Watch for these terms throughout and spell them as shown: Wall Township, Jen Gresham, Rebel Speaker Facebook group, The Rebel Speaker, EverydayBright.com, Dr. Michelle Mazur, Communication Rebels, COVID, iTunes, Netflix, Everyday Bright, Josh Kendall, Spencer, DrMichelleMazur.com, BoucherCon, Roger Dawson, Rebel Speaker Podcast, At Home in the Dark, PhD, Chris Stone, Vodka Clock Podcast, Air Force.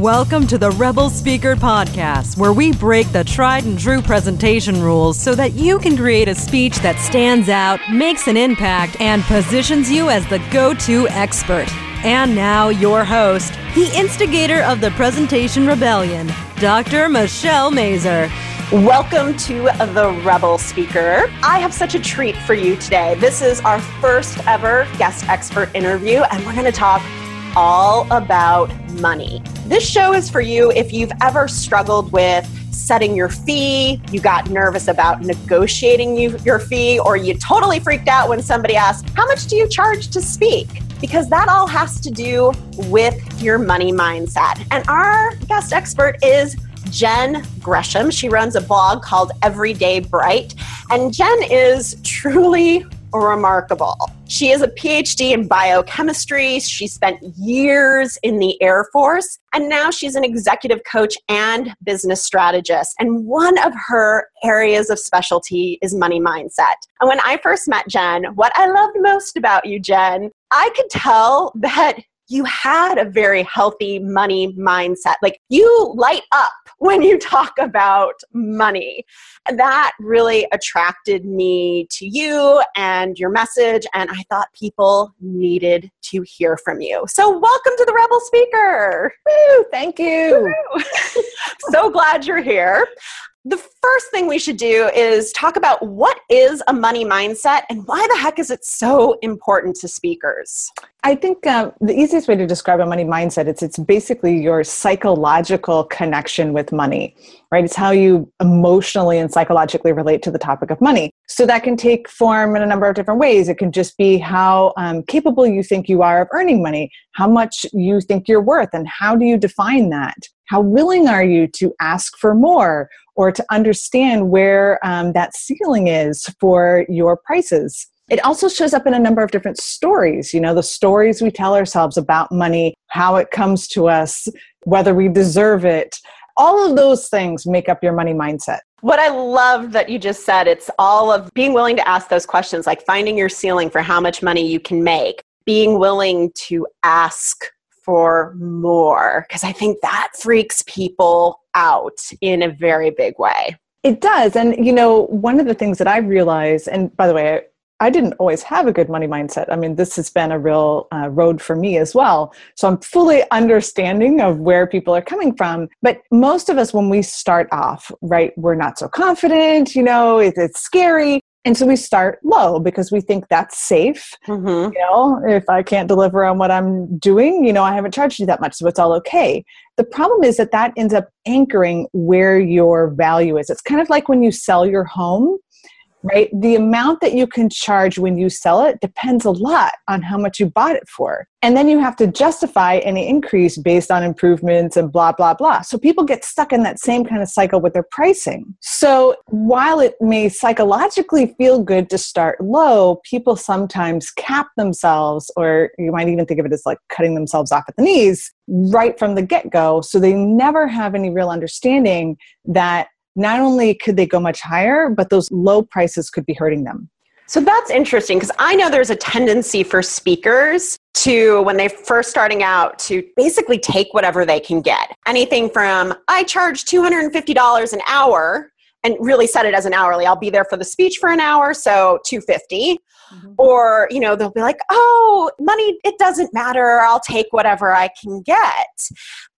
Welcome to the Rebel Speaker Podcast, where we break the tried and true presentation rules so that you can create a speech that stands out, makes an impact, and positions you as the go-to expert. And now your host, the instigator of the presentation rebellion, Dr. Michelle Mazur. Welcome to the Rebel Speaker. I have such a treat for you today. This is our first ever guest expert interview, and we're going to talk all about money. This show is for you if you've ever struggled with setting your fee, you got nervous about negotiating your fee, or you totally freaked out when somebody asked, how much do you charge to speak? Because that all has to do with your money mindset. And our guest expert is Jen Gresham. She runs a blog called Everyday Bright. And Jen is truly remarkable. She is a PhD in biochemistry. She spent years in the Air Force. And now she's an executive coach and business strategist. And one of her areas of specialty is money mindset. And when I first met Jen, what I loved most about you, Jen, I could tell that you had a very healthy money mindset. Like, you light up when you talk about money. And that really attracted me to you and your message. And I thought people needed to hear from you. So welcome to the Rebel Speaker. Woo, thank you. Woo. So glad you're here. The first thing we should do is talk about what is a money mindset and why the heck is it so important to speakers? I think the easiest way to describe a money mindset is it's basically your psychological connection with money, right? It's how you emotionally and psychologically relate to the topic of money. So that can take form in a number of different ways. It can just be how capable you think you are of earning money, how much you think you're worth, and how do you define that? How willing are you to ask for more or to understand where that ceiling is for your prices? It also shows up in a number of different stories, you know, the stories we tell ourselves about money, how it comes to us, whether we deserve it. All of those things make up your money mindset. What I love that you just said, it's all of being willing to ask those questions, like finding your ceiling for how much money you can make, being willing to ask for more, because I think that freaks people out in a very big way. It does. And, you know, one of the things that I realized, and by the way, I didn't always have a good money mindset. I mean, this has been a real road for me as well. So I'm fully understanding of where people are coming from. But most of us, when we start off, right, we're not so confident, you know, it's scary. And so we start low because we think that's safe. Mm-hmm. You know, if I can't deliver on what I'm doing, you know, I haven't charged you that much, so it's all okay. The problem is that that ends up anchoring where your value is. It's kind of like when you sell your home, right? The amount that you can charge when you sell it depends a lot on how much you bought it for. And then you have to justify any increase based on improvements and blah, blah, blah. So people get stuck in that same kind of cycle with their pricing. So while it may psychologically feel good to start low, people sometimes cap themselves, or you might even think of it as like cutting themselves off at the knees right from the get-go. So they never have any real understanding that not only could they go much higher, but those low prices could be hurting them. So that's interesting, because I know there's a tendency for speakers to, when they're first starting out, to basically take whatever they can get. Anything from, I charge $250 an hour, and really set it as an hourly. I'll be there for the speech for an hour, so $250. Mm-hmm. Or, you know, they'll be like, oh, money, it doesn't matter. I'll take whatever I can get.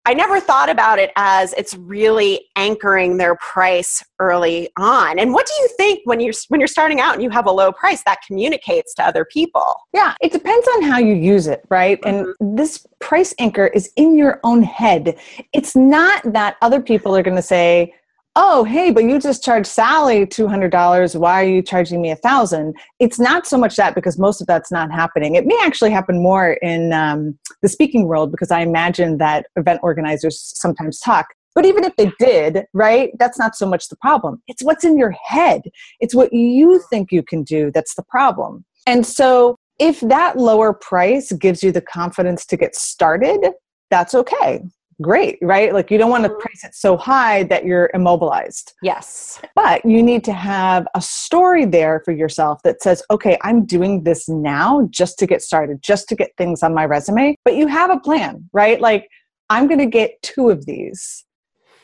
I never thought about it as it's really anchoring their price early on. And what do you think when you're starting out and you have a low price that communicates to other people? Yeah, it depends on how you use it, right? Mm-hmm. And this price anchor is in your own head. It's not that other people are going to say, oh, hey, but you just charged Sally $200. Why are you charging me $1,000? It's not so much that, because most of that's not happening. It may actually happen more in the speaking world, because I imagine that event organizers sometimes talk. But even if they did, right, that's not so much the problem. It's what's in your head. It's what you think you can do that's the problem. And so if that lower price gives you the confidence to get started, that's okay. Great, right? Like, you don't want to price it so high that you're immobilized. Yes. But you need to have a story there for yourself that says, okay, I'm doing this now just to get started, just to get things on my resume. But you have a plan, right? Like, I'm going to get 2 of these,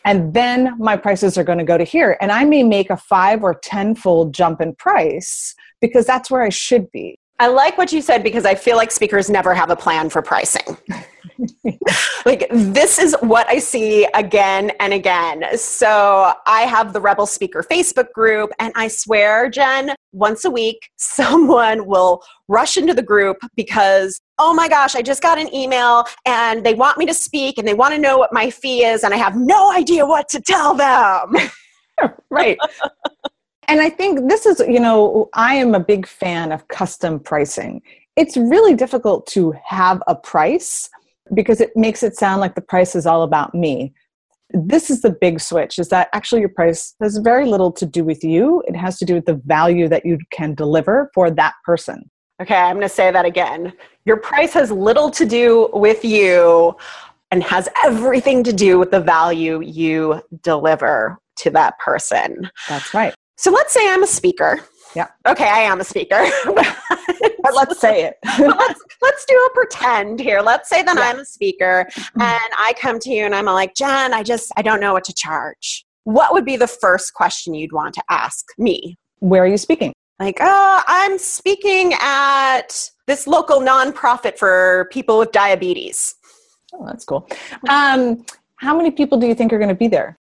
and then my prices are going to go to here. And I may make a 5- or 10-fold jump in price because that's where I should be. I like what you said because I feel like speakers never have a plan for pricing. Like, this is what I see again and again. So I have the Rebel Speaker Facebook group, and I swear, Jen, once a week, someone will rush into the group because, oh my gosh, I just got an email and they want me to speak and they want to know what my fee is, and I have no idea what to tell them. Right. And I think this is, you know, I am a big fan of custom pricing. It's really difficult to have a price because it makes it sound like the price is all about me. This is the big switch, is that actually your price has very little to do with you. It has to do with the value that you can deliver for that person. Okay, I'm going to say that again. Your price has little to do with you and has everything to do with the value you deliver to that person. That's right. So let's say I'm a speaker. Yeah. Okay, I am a speaker. But let's say it. Let's do a pretend here. Let's say that I'm a speaker and I come to you and I'm like, Jen, I don't know what to charge. What would be the first question you'd want to ask me? Where are you speaking? Like, oh, I'm speaking at this local nonprofit for people with diabetes. Oh, that's cool. How many people do you think are going to be there?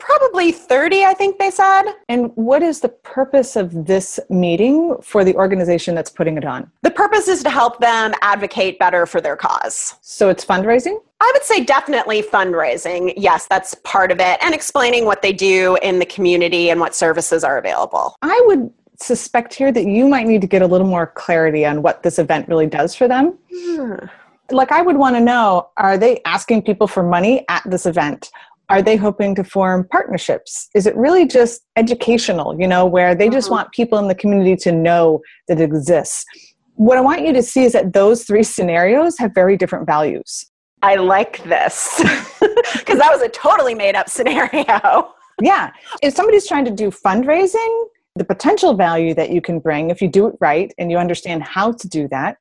Probably 30, I think they said. And what is the purpose of this meeting for the organization that's putting it on? The purpose is to help them advocate better for their cause. So it's fundraising? I would say definitely fundraising. Yes, that's part of it. And explaining what they do in the community and what services are available. I would suspect here that you might need to get a little more clarity on what this event really does for them. Like, I would want to know, are they asking people for money at this event? Are they hoping to form partnerships? Is it really just educational, you know, where they just want people in the community to know that it exists? What I want you to see is that those 3 scenarios have very different values. I like this because that was a totally made up scenario. Yeah. If somebody's trying to do fundraising, the potential value that you can bring, if you do it right and you understand how to do that,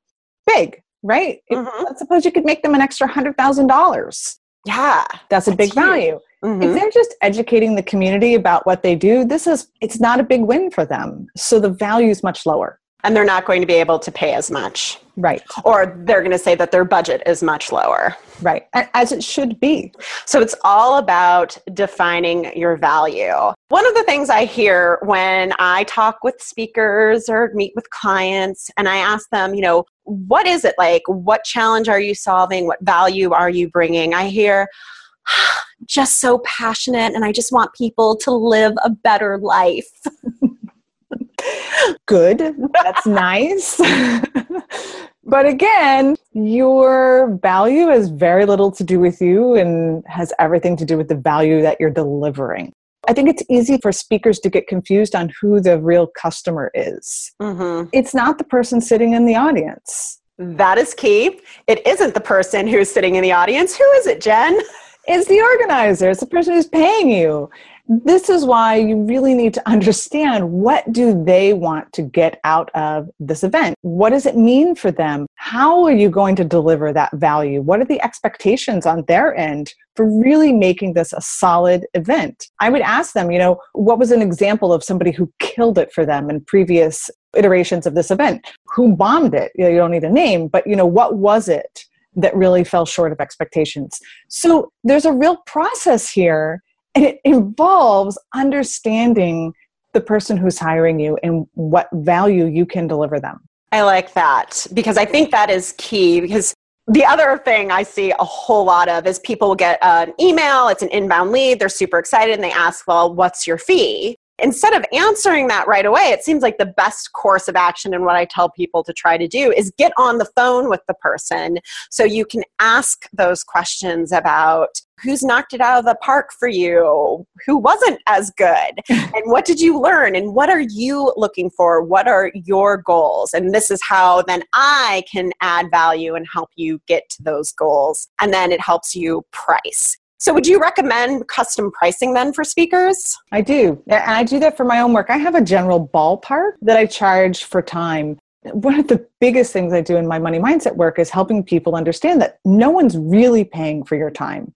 big, right? Let's suppose you could make them an extra $100,000. Yeah. That's a big value. If they're just educating the community about what they do, it's not a big win for them. So the value is much lower. And they're not going to be able to pay as much. Right. Or they're going to say that their budget is much lower. Right. As it should be. So it's all about defining your value. One of the things I hear when I talk with speakers or meet with clients and I ask them, you know, what is it like? What challenge are you solving? What value are you bringing? I hear, just so passionate, and I just want people to live a better life. Good. That's nice. But again, your value has very little to do with you and has everything to do with the value that you're delivering. I think it's easy for speakers to get confused on who the real customer is. It's not the person sitting in the audience. That is key. It isn't the person who's sitting in the audience. Who is it, Jen? It's the organizer. It's the person who's paying you. This is why you really need to understand, what do they want to get out of this event? What does it mean for them? How are you going to deliver that value? What are the expectations on their end for really making this a solid event? I would ask them, you know, what was an example of somebody who killed it for them in previous iterations of this event? Who bombed it? You know, you don't need a name, but, you know, what was it that really fell short of expectations? So there's a real process here. And it involves understanding the person who's hiring you and what value you can deliver them. I like that because I think that is key, because the other thing I see a whole lot of is people get an email, it's an inbound lead, they're super excited and they ask, well, what's your fee? Instead of answering that right away, it seems like the best course of action, and what I tell people to try to do, is get on the phone with the person so you can ask those questions about who's knocked it out of the park for you, who wasn't as good, and what did you learn, and what are you looking for, what are your goals, and this is how then I can add value and help you get to those goals, and then it helps you price. So would you recommend custom pricing then for speakers? I do. And I do that for my own work. I have a general ballpark that I charge for time. one of the biggest things I do in my money mindset work is helping people understand that no one's really paying for your time.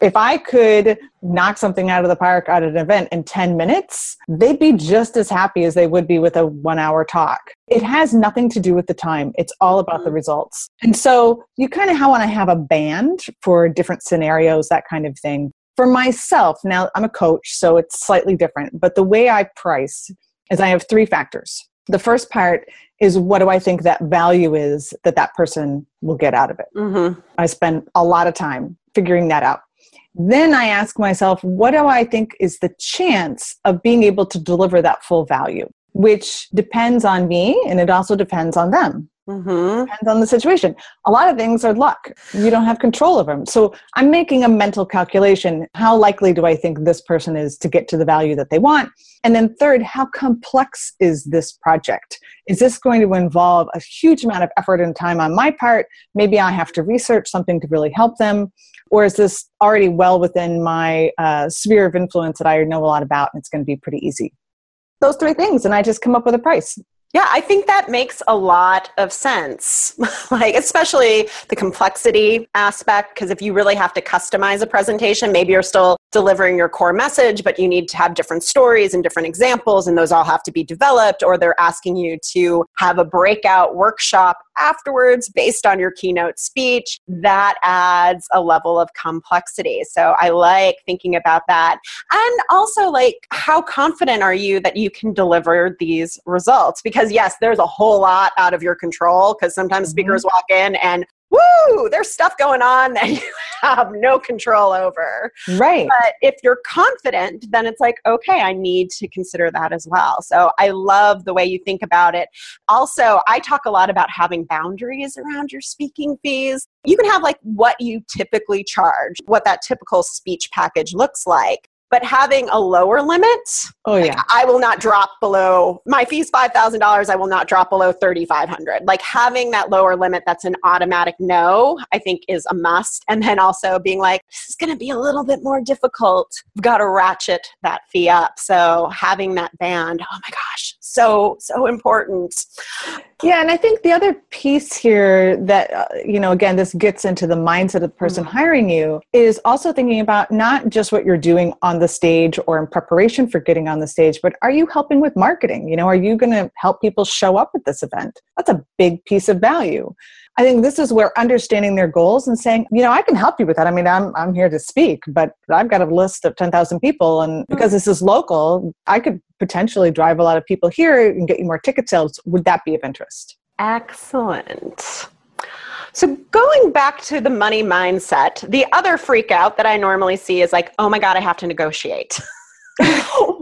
If I could knock something out of the park at an event in 10 minutes, they'd be just as happy as they would be with a 1-hour talk. It has nothing to do with the time. It's all about the results. And so you kind of want to have a band for different scenarios, that kind of thing. For myself, now I'm a coach, so it's slightly different. But the way I price is I have 3 factors. The first part is what do I think that value is that person will get out of it? Mm-hmm. I spend a lot of time figuring that out. Then I ask myself, what do I think is the chance of being able to deliver that full value, which depends on me and it also depends on them. Mm-hmm. Depends on the situation. A lot of things are luck. You don't have control over them. So I'm making a mental calculation. How likely do I think this person is to get to the value that they want? And then third, how complex is this project? Is this going to involve a huge amount of effort and time on my part? Maybe I have to research something to really help them. Or is this already well within my sphere of influence that I know a lot about and it's going to be pretty easy? Those 3 things, and I just come up with a price. Yeah, I think that makes a lot of sense, like especially the complexity aspect, because if you really have to customize a presentation, maybe you're still delivering your core message, but you need to have different stories and different examples, and those all have to be developed, or they're asking you to have a breakout workshop afterwards based on your keynote speech. That adds a level of complexity. So I like thinking about that. And also, like, how confident are you that you can deliver these results? Because yes, there's a whole lot out of your control, because sometimes speakers walk in and woo, there's stuff going on that you have no control over. Right. But if you're confident, then it's like, okay, I need to consider that as well. So I love the way you think about it. Also, I talk a lot about having boundaries around your speaking fees. You can have like what you typically charge, what that typical speech package looks like. But having a lower limit, oh yeah, like, I will not drop below, my fee's $5,000, I will not drop below $3,500. Like having that lower limit, that's an automatic no, I think is a must. And then also being like, this is going to be a little bit more difficult. We've got to ratchet that fee up. So having that band, oh my gosh, so important. Yeah, and I think the other piece here that, again, this gets into the mindset of the person hiring you, is also thinking about not just what you're doing on the stage or in preparation for getting on the stage, but are you helping with marketing? Are you going to help people show up at this event? That's a big piece of value. I think this is where understanding their goals and saying, I can help you with that. I mean, I'm here to speak, but I've got a list of 10,000 people. And because this is local, I could potentially drive a lot of people here and get you more ticket sales. Would that be of interest? Excellent. So going back to the money mindset, the other freak out that I normally see is like, oh my God, I have to negotiate.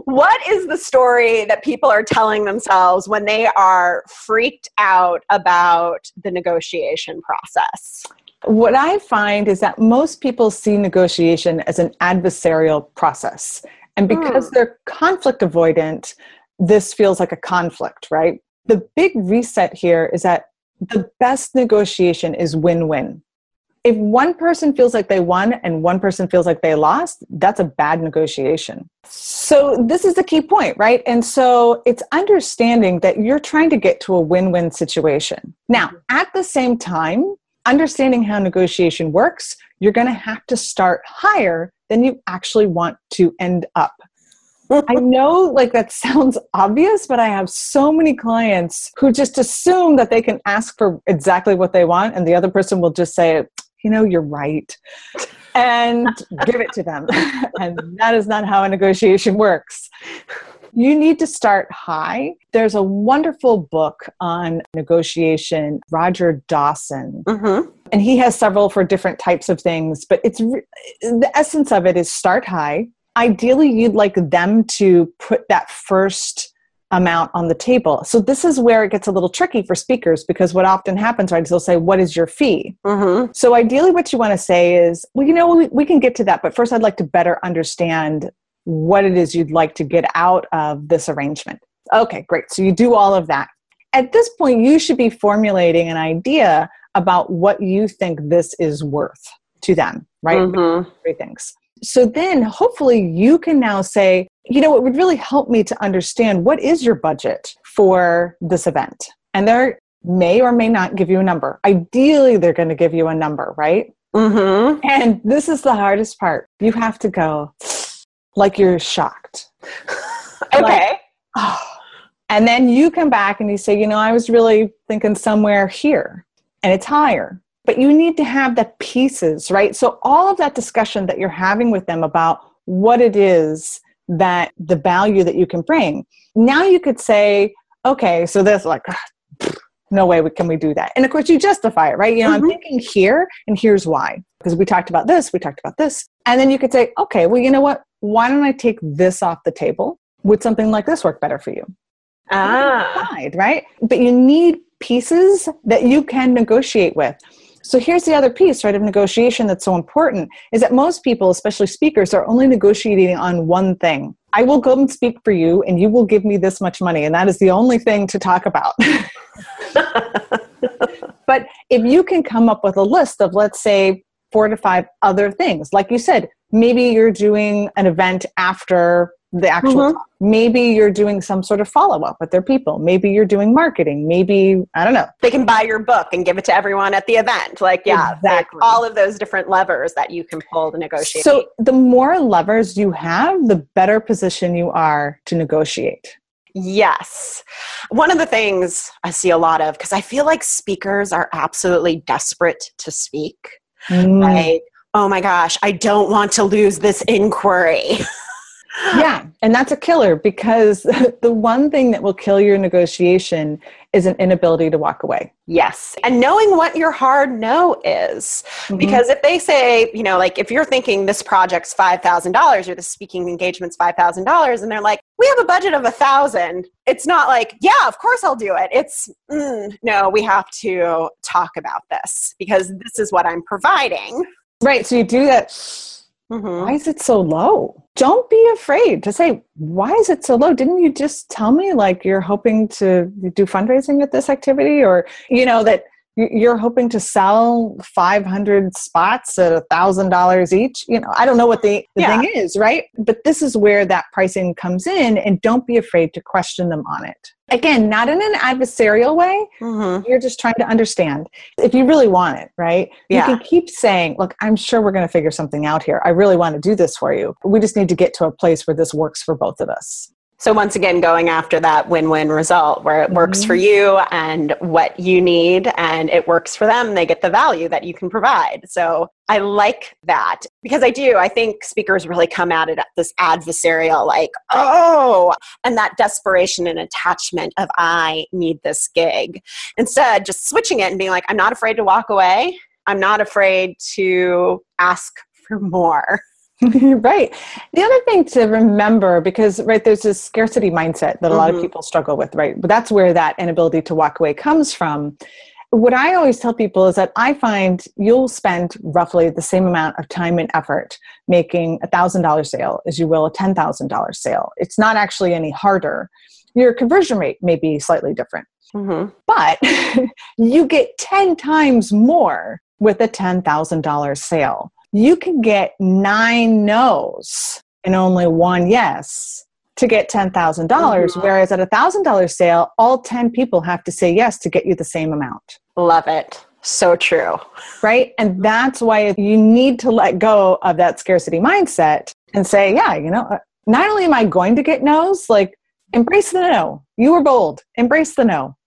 What is the story that people are telling themselves when they are freaked out about the negotiation process? What I find is that most people see negotiation as an adversarial process. And because they're conflict avoidant, this feels like a conflict, right? The big reset here is that the best negotiation is win-win. If one person feels like they won and one person feels like they lost, that's a bad negotiation. So this is the key point, right? And so it's understanding that you're trying to get to a win-win situation. Now, at the same time, understanding how negotiation works, you're going to have to start higher than you actually want to end up. I know that sounds obvious, but I have so many clients who just assume that they can ask for exactly what they want and the other person will just say, you're right, and give it to them. And that is not how a negotiation works. You need to start high. There's a wonderful book on negotiation, Roger Dawson. And he has several for different types of things, but the essence of it is start high. Ideally, you'd like them to put that first amount on the table. So this is where it gets a little tricky for speakers, because what often happens, right, is they'll say, what is your fee? So ideally, what you want to say is, we can get to that, but first I'd like to better understand what it is you'd like to get out of this arrangement. Okay, great. So you do all of that. At this point, you should be formulating an idea about what you think this is worth to them, right? Three things. So then hopefully you can now say, it would really help me to understand what is your budget for this event? And they're may or may not give you a number. Ideally, they're going to give you a number, right? Mm-hmm. And this is the hardest part. You have to go like you're shocked. Okay. Like, oh. And then you come back and you say, you know, I was really thinking somewhere here, and it's higher. But you need to have the pieces, right? So all of that discussion that you're having with them about what it is that the value that you can bring. Now you could say, okay, so there's like, no way can we do that. And of course you justify it, right? You know, mm-hmm. I'm thinking here and here's why. Because we talked about this. And then you could say, okay, well, you know what? Why don't I take this off the table? Would something like this work better for you? Side, right? But you need pieces that you can negotiate with. So here's the other piece, right, of negotiation that's so important is that most people, especially speakers, are only negotiating on one thing. I will go and speak for you and you will give me this much money. And that is the only thing to talk about. But if you can come up with a list of, let's say, 4 to 5 other things, like you said, maybe you're doing an event after the actual mm-hmm. talk. Maybe you're doing some sort of follow-up with their people. Maybe you're doing marketing. Maybe, I don't know. They can buy your book and give it to everyone at the event. Like, yeah, exactly. Like all of those different levers that you can pull to negotiate. So the more levers you have, the better position you are to negotiate. Yes. One of the things I see a lot of, because I feel like speakers are absolutely desperate to speak. Like, oh my gosh, I don't want to lose this inquiry. Yeah. And that's a killer, because the one thing that will kill your negotiation is an inability to walk away. Yes. And knowing what your hard no is, mm-hmm. because if they say, you know, like if you're thinking this project's $5,000 or the speaking engagement's $5,000 and they're like, we have a budget of $1,000. It's not like, yeah, of course I'll do it. It's no, we have to talk about this because this is what I'm providing. Right. So you do that. Mm-hmm. Why is it so low? Don't be afraid to say, why is it so low? Didn't you just tell me like you're hoping to do fundraising at this activity, or, you know, that you're hoping to sell 500 spots at $1,000 each? You know, I don't know what the thing is, right? But this is where that pricing comes in, and don't be afraid to question them on it. Again, not in an adversarial way. Mm-hmm. You're just trying to understand if you really want it, right? Yeah. You can keep saying, look, I'm sure we're going to figure something out here. I really want to do this for you. We just need to get to a place where this works for both of us. So once again, going after that win-win result where it works for you and what you need, and it works for them. They get the value that you can provide. So I like that, because I think speakers really come at it at this adversarial, like, oh, and that desperation and attachment of, I need this gig. Instead, just switching it and being like, I'm not afraid to walk away. I'm not afraid to ask for more. Right. The other thing to remember, because right, there's this scarcity mindset that a lot of people struggle with, right? But that's where that inability to walk away comes from. What I always tell people is that I find you'll spend roughly the same amount of time and effort making a $1,000 sale as you will a $10,000 sale. It's not actually any harder. Your conversion rate may be slightly different, but you get 10 times more with a $10,000 sale. You can get 9 no's and only 1 yes to get $10,000, whereas at a $1,000 sale, all 10 people have to say yes to get you the same amount. Love it. So true. Right? And that's why you need to let go of that scarcity mindset and say, yeah, you know, not only am I going to get no's, like, embrace the no. You were bold. Embrace the no.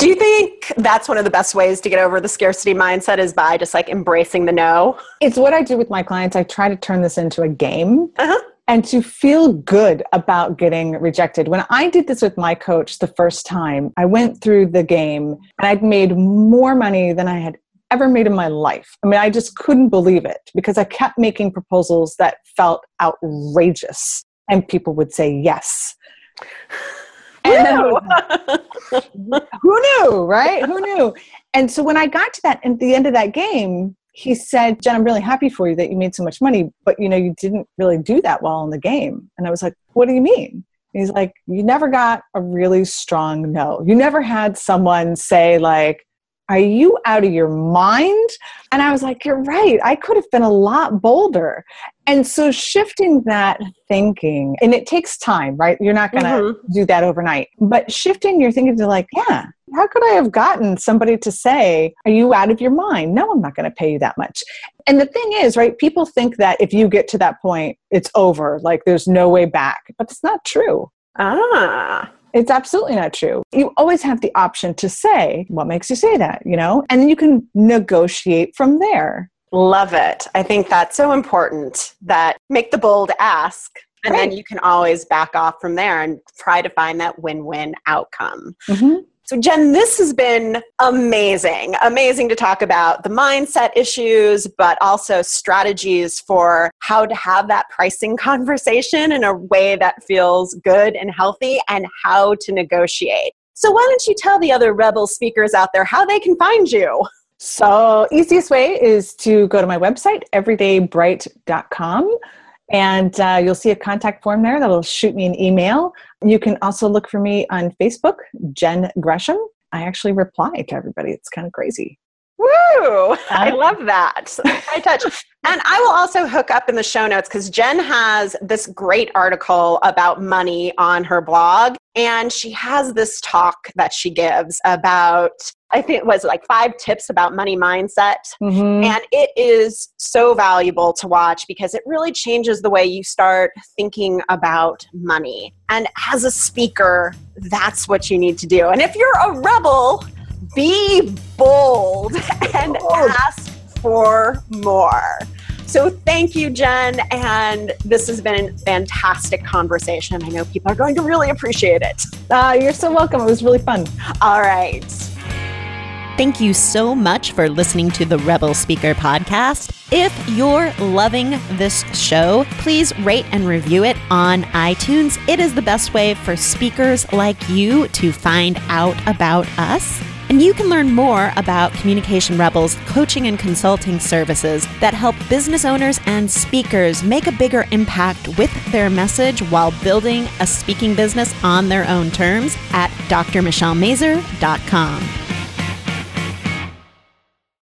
Do you think that's one of the best ways to get over the scarcity mindset is by just like embracing the no? It's what I do with my clients. I try to turn this into a game and to feel good about getting rejected. When I did this with my coach the first time, I went through the game and I'd made more money than I had ever made in my life. I mean, I just couldn't believe it because I kept making proposals that felt outrageous and people would say yes. And then, who knew, right? Who knew? And so when I got to that, at the end of that game, he said, Jen, I'm really happy for you that you made so much money, but you know, you didn't really do that well in the game. And I was like, what do you mean? And he's like, you never got a really strong no. You never had someone say like, are you out of your mind? And I was like, you're right. I could have been a lot bolder. And so shifting that thinking, and it takes time, right? You're not going to do that overnight, but shifting your thinking to like, yeah, how could I have gotten somebody to say, are you out of your mind? No, I'm not going to pay you that much. And the thing is, right, people think that if you get to that point, it's over, like there's no way back, but it's not true. Ah, it's absolutely not true. You always have the option to say, what makes you say that, you know? And then you can negotiate from there. Love it. I think that's so important, that make the bold ask, and then you can always back off from there and try to find that win-win outcome. Mm-hmm. So Jen, this has been amazing. Amazing to talk about the mindset issues, but also strategies for how to have that pricing conversation in a way that feels good and healthy, and how to negotiate. So why don't you tell the other Rebel speakers out there how they can find you? So easiest way is to go to my website, EverydayBright.com. And you'll see a contact form there that'll shoot me an email. You can also look for me on Facebook, Jen Gresham. I actually reply to everybody. It's kind of crazy. Woo! I love that. I touch. And I will also hook up in the show notes, because Jen has this great article about money on her blog. And she has this talk that she gives about, I think it was like 5 tips about money mindset. Mm-hmm. And it is so valuable to watch, because it really changes the way you start thinking about money. And as a speaker, that's what you need to do. And if you're a rebel, be bold and ask for more. So thank you, Jen. And this has been a fantastic conversation. I know people are going to really appreciate it. You're so welcome. It was really fun. All right. Thank you so much for listening to the Rebel Speaker Podcast. If you're loving this show, please rate and review it on iTunes. It is the best way for speakers like you to find out about us. And you can learn more about Communication Rebels' coaching and consulting services that help business owners and speakers make a bigger impact with their message while building a speaking business on their own terms at DrMichelleMazur.com.